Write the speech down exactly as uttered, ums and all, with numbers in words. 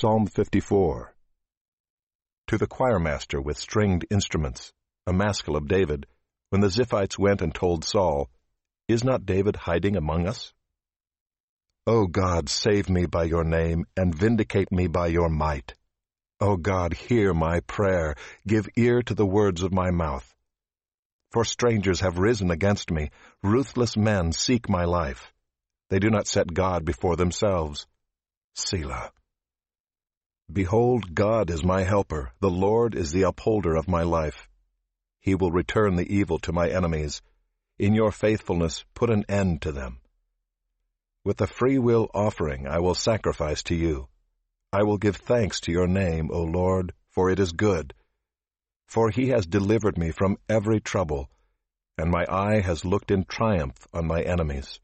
Psalm fifty-four. To the choirmaster with stringed instruments, a maskil of David, when the Ziphites went and told Saul, "Is not David hiding among us?" O God, save me by your name, and vindicate me by your might. O God, hear my prayer, give ear to the words of my mouth. For strangers have risen against me, ruthless men seek my life. They do not set God before themselves. Selah. Behold, God is my helper, the Lord is the upholder of my life. He will return the evil to my enemies. In your faithfulness put an end to them. With a free will offering I will sacrifice to you. I will give thanks to your name, O Lord, for it is good. For he has delivered me from every trouble, and my eye has looked in triumph on my enemies.